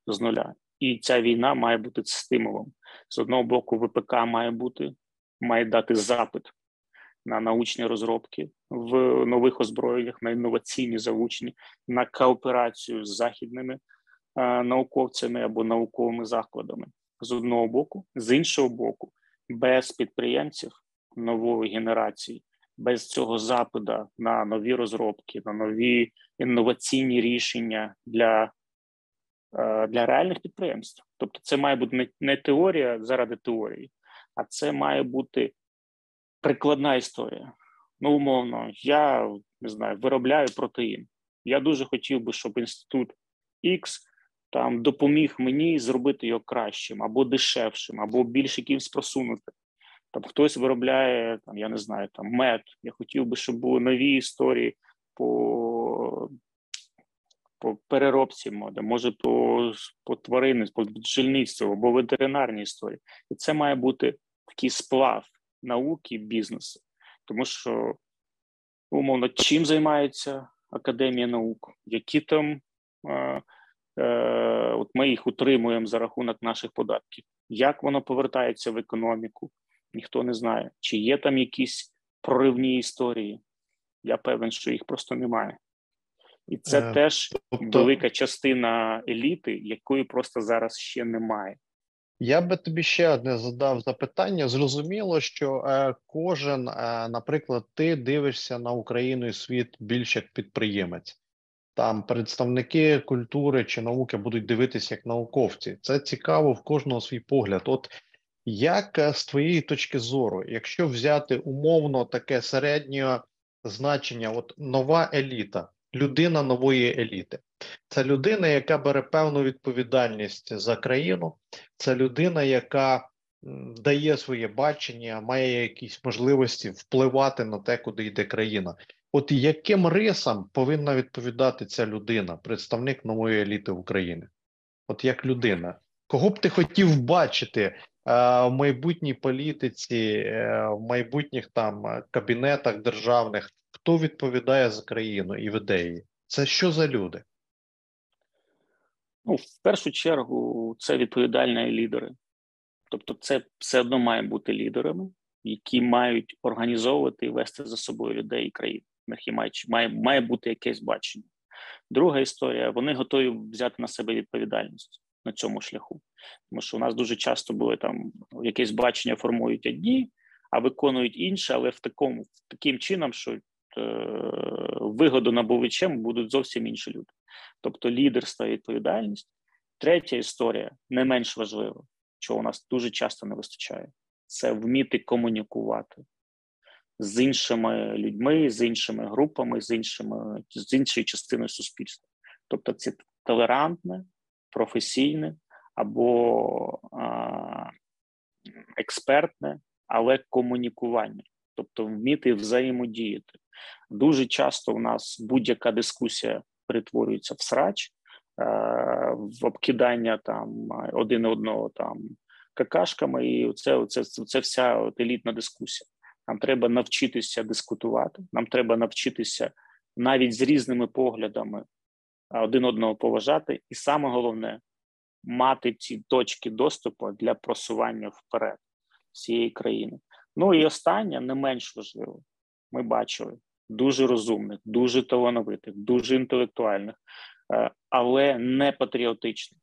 з нуля. І ця війна має бути стимулом. З одного боку, ВПК має дати запит на научні розробки в нових озброєннях, на інноваційні залучення, на кооперацію з західними науковцями або науковими закладами. З одного боку. З іншого боку, без підприємців нової генерації, без цього запиту на нові розробки, на нові інноваційні рішення для реальних підприємств. Тобто це має бути не теорія заради теорії, а це має бути прикладна історія. Ну, умовно, я, не знаю, виробляю протеїн. Я дуже хотів би, щоб інститут X там допоміг мені зробити його кращим, або дешевшим, або більше кимсь просунути. Там хтось виробляє, там, я не знаю, там мед. Я хотів би, щоб були нові історії по переробці меду, може по тваринництву, по бджільництву, або ветеринарні історії. І це має бути такий сплав науки і бізнесу. Тому що, умовно, чим займається Академія наук, які там, от ми їх утримуємо за рахунок наших податків. Як воно повертається в економіку, ніхто не знає. Чи є там якісь проривні історії? Я певен, що їх просто немає. І це теж велика частина еліти, якої просто зараз ще немає. Я би тобі ще одне задав запитання. Зрозуміло, що кожен, наприклад, ти дивишся на Україну і світ більш як підприємець. Там представники культури чи науки будуть дивитися як науковці. Це цікаво, в кожного свій погляд. От як з твоєї точки зору, якщо взяти умовно таке середнє значення, от нова еліта, людина нової еліти. Це людина, яка бере певну відповідальність за країну, це людина, яка дає своє бачення, має якісь можливості впливати на те, куди йде країна. От яким рисам повинна відповідати ця людина, представник нової еліти України? От як людина. Кого б ти хотів бачити в майбутній політиці, в майбутніх там кабінетах державних? Хто відповідає за країну і веде її? Це що за люди? Ну, в першу чергу, це відповідальні лідери. Тобто це все одно має бути лідерами, які мають організовувати і вести за собою людей і країн. Має бути якесь бачення. Друга історія, вони готові взяти на себе відповідальність на цьому шляху. Тому що у нас дуже часто були там, якесь бачення формують одні, а виконують інше, але таким чином, що вигодонабувачем будуть зовсім інші люди. Тобто лідерство і відповідальність. Третя історія, не менш важлива, чого у нас дуже часто не вистачає, це вміти комунікувати з іншими людьми, з іншими групами, з іншою частиною суспільства. Тобто це толерантне, професійне або експертне, але комунікування. Тобто вміти взаємодіяти. Дуже часто у нас будь-яка дискусія перетворюється в срач, в обкидання там один одного там какашками, і це вся от елітна дискусія. Нам треба навчитися дискутувати, нам треба навчитися навіть з різними поглядами один одного поважати, і саме головне мати ці точки доступу для просування вперед всієї країни. Ну і останнє, не менш важливо, ми бачили дуже розумних, дуже талановитих, дуже інтелектуальних, але не патріотичних.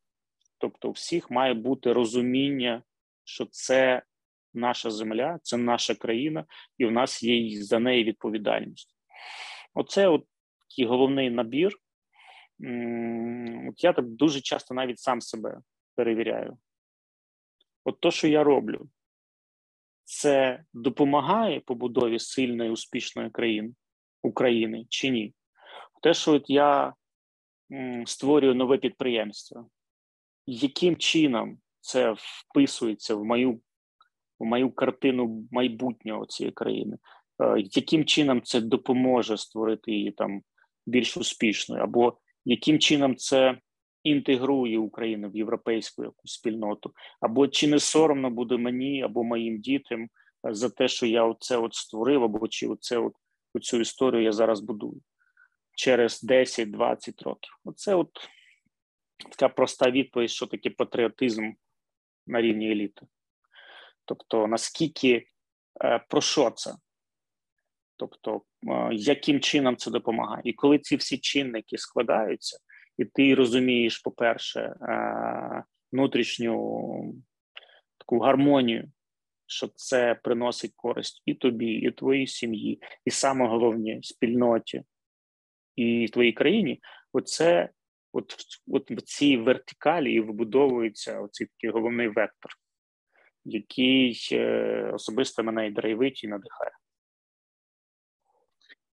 Тобто у всіх має бути розуміння, що це наша земля, це наша країна, і в нас є за неї відповідальність. Оце от такий головний набір. От я так дуже часто навіть сам себе перевіряю. От то, що я роблю, це допомагає побудові сильної, успішної України чи ні? Те, що от я створюю нове підприємство, яким чином це вписується в мою картину майбутнього цієї країни? Яким чином це допоможе створити її там більш успішною? Або яким чином це інтегрує Україну в європейську якусь спільноту? Або чи не соромно буде мені або моїм дітям за те, що я оце от створив, або чи оцю історію я зараз будую через 10-20 років? Оце от така проста відповідь, що таке патріотизм на рівні еліти. Тобто, наскільки, про що це? Тобто, яким чином це допомагає? І коли ці всі чинники складаються, і ти розумієш, по-перше, внутрішню таку гармонію, що це приносить користь і тобі, і твоїй сім'ї, і саме головне спільноті, і твоїй країні, оце от в цій вертикалі і вибудовується оцей такий головний вектор, який особисто мене і драйвить, і надихає.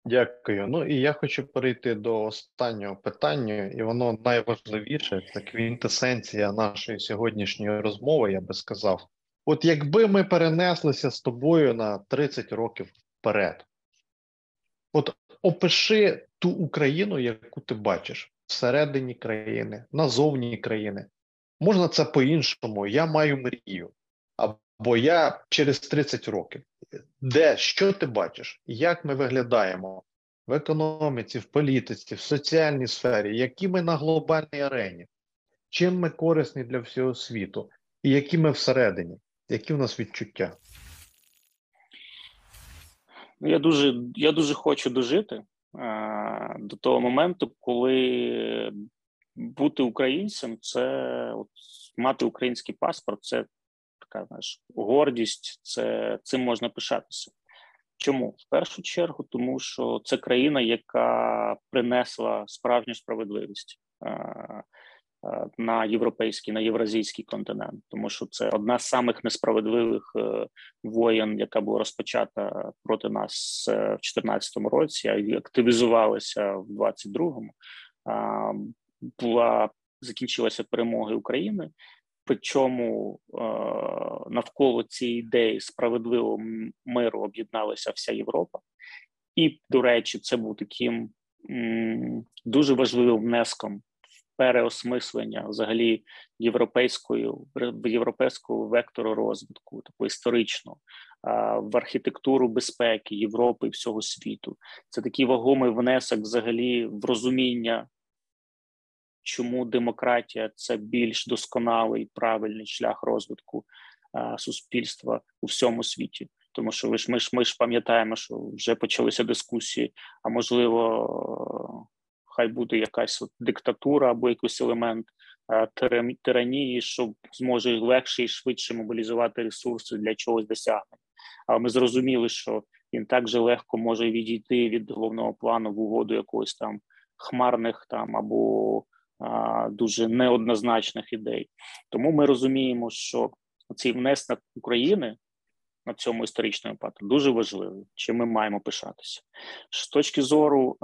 Дякую. Ну і я хочу перейти до останнього питання, і воно найважливіше, це квінтесенція нашої сьогоднішньої розмови, я би сказав. От якби ми перенеслися з тобою на 30 років вперед, от опиши ту Україну, яку ти бачиш всередині країни, назовні країни. Можна це по-іншому, я маю мрію, або я через 30 років. Де, що ти бачиш, як ми виглядаємо в економіці, в політиці, в соціальній сфері, які ми на глобальній арені, чим ми корисні для всього світу, і які ми всередині, які в нас відчуття? Я дуже хочу дожити до того моменту, коли бути українцем, це от, мати український паспорт, це така, знаєш, гордість, цим можна пишатися. Чому? В першу чергу, тому що це країна, яка принесла справжню справедливість на європейський, на євразійський континент, тому що це одна з самих несправедливих воєн, яка була розпочата проти нас в 2014 році, а активізувалася в 2022-му, закінчилася перемога України, причому навколо цієї ідеї справедливого миру об'єдналася вся Європа. І, до речі, це був таким дуже важливим внеском переосмислення взагалі європейського вектору розвитку, такого історичного, в архітектуру безпеки Європи і всього світу. Це такий вагомий внесок взагалі в розуміння, чому демократія – це більш досконалий, правильний шлях розвитку суспільства у всьому світі. Тому що ми ж пам'ятаємо, що вже почалися дискусії, а можливо, хай буде якась от диктатура або якийсь елемент тиранії, що зможе легше і швидше мобілізувати ресурси для чогось досягнення. Але ми зрозуміли, що він так же легко може відійти від головного плану в угоду якогось там хмарних там або дуже неоднозначних ідей. Тому ми розуміємо, що цей внесок України на цьому історичному патрі дуже важливий, чим ми маємо пишатися. З точки зору,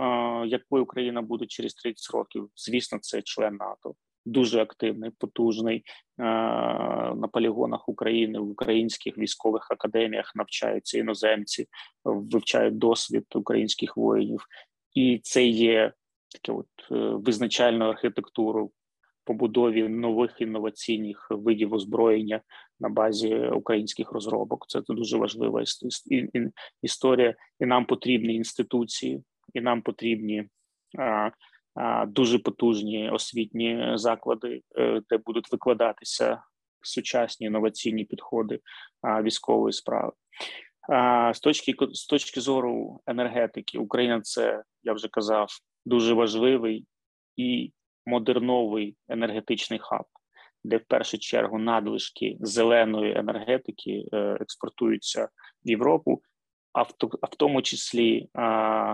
якою Україна буде через 30 років, звісно, це член НАТО, дуже активний, потужний, на полігонах України, в українських військових академіях навчаються іноземці, вивчають досвід українських воїнів. І це є таке от визначальну архітектуру побудові нових інноваційних видів озброєння на базі українських розробок. Це дуже важлива історія. І нам потрібні інституції, і нам потрібні дуже потужні освітні заклади, де будуть викладатися сучасні інноваційні підходи військової справи. З точки зору енергетики, Україна – це, я вже казав, дуже важливий і модерновий енергетичний хаб, де в першу чергу надлишки зеленої енергетики експортуються в Європу, а в тому числі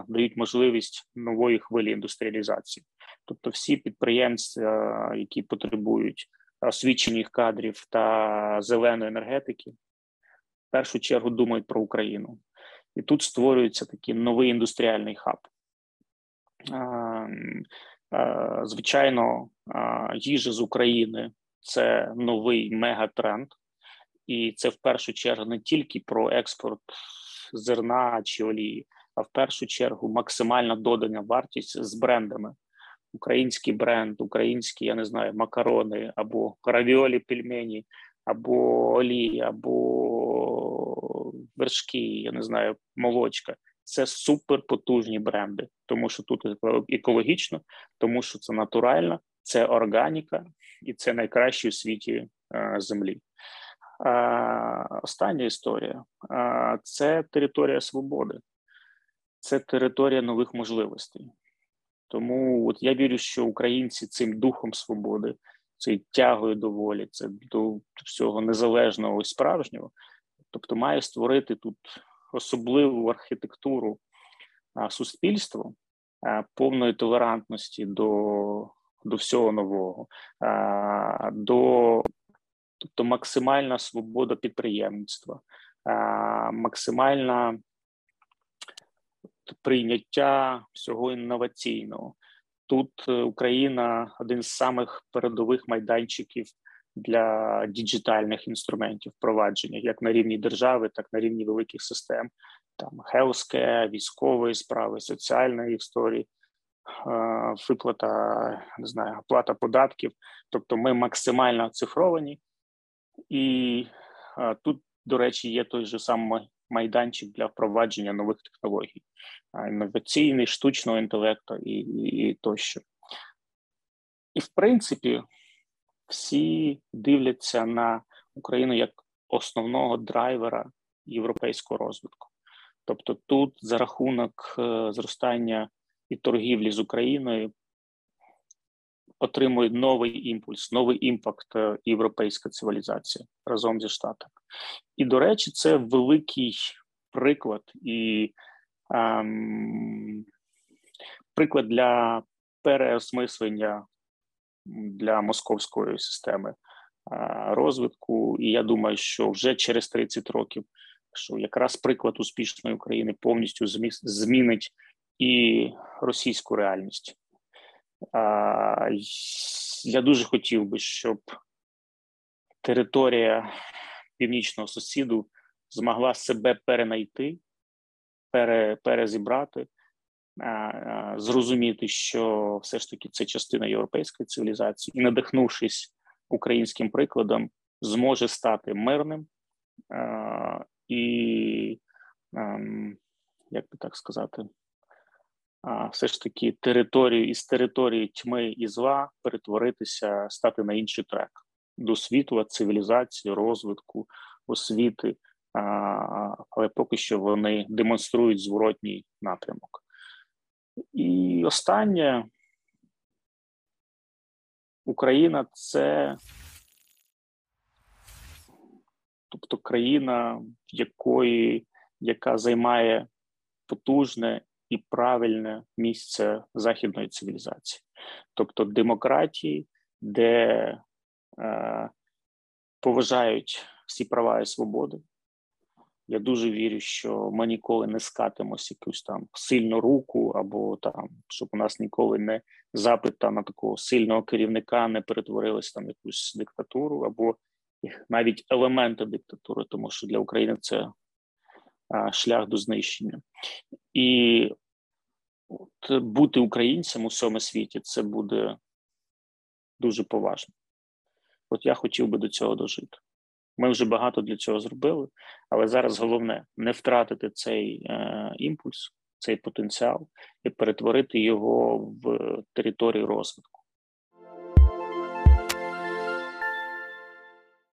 дають можливість нової хвилі індустріалізації. Тобто всі підприємства, які потребують освічених кадрів та зеленої енергетики, в першу чергу думають про Україну. І тут створюється такий новий індустріальний хаб. Звичайно, їжа з України – це новий мегатренд, і це в першу чергу не тільки про експорт зерна чи олії, а в першу чергу максимальна додана вартість з брендами. Український бренд, українські, я не знаю, макарони, або равіолі, пельмені, або олії, або вершки, я не знаю, молочка. Це суперпотужні бренди, тому що тут екологічно, тому що це натурально, це органіка і це найкраще у світі землі. Остання історія – це територія свободи, це територія нових можливостей. Тому от я вірю, що українці цим духом свободи, цією тягою до волі, це до всього незалежного і справжнього, Тобто має створити тут особливу архітектуру суспільству повної толерантності до всього нового, тобто максимальна свобода підприємництва, максимальне прийняття всього інноваційного. Тут Україна – один з самих передових майданчиків для діджитальних інструментів впровадження, як на рівні держави, так і на рівні великих систем. Там healthcare, військові справи, соціальної історії, виплата, не знаю, оплата податків. Тобто ми максимально оцифровані. І тут, до речі, є той же самий майданчик для впровадження нових технологій. Інноваційний, штучного інтелекту і тощо. І, в принципі, всі дивляться на Україну як основного драйвера європейського розвитку. Тобто тут за рахунок зростання і торгівлі з Україною отримує новий імпульс, новий імпакт європейська цивілізація разом зі Штатами. І, до речі, це великий приклад і приклад для переосмислення для московської системи розвитку. І я думаю, що вже через 30 років, що якраз приклад успішної України повністю змінить і російську реальність. Я дуже хотів би, щоб територія північного сусіду змогла себе перенайти, перезібрати, зрозуміти, що все ж таки це частина європейської цивілізації, і, надихнувшись українським прикладом, зможе стати мирним і, як би так сказати, все ж таки із території тьми і зла перетворитися, стати на інший трек до світла, цивілізації, розвитку, освіти, але поки що вони демонструють зворотній напрямок. І останнє, Україна – це, тобто, країна, яка займає потужне і правильне місце західної цивілізації. Тобто демократії, де поважають всі права і свободи. Я дуже вірю, що ми ніколи не скатимося якусь там сильну руку, або там, щоб у нас ніколи не запит на такого сильного керівника не перетворилось там якусь диктатуру, або навіть елементи диктатури, тому що для України це шлях до знищення. І от бути українцем у всьому світі – це буде дуже поважно. От я хотів би до цього дожити. Ми вже багато для цього зробили, але зараз головне – не втратити цей імпульс, цей потенціал і перетворити його в територію розвитку.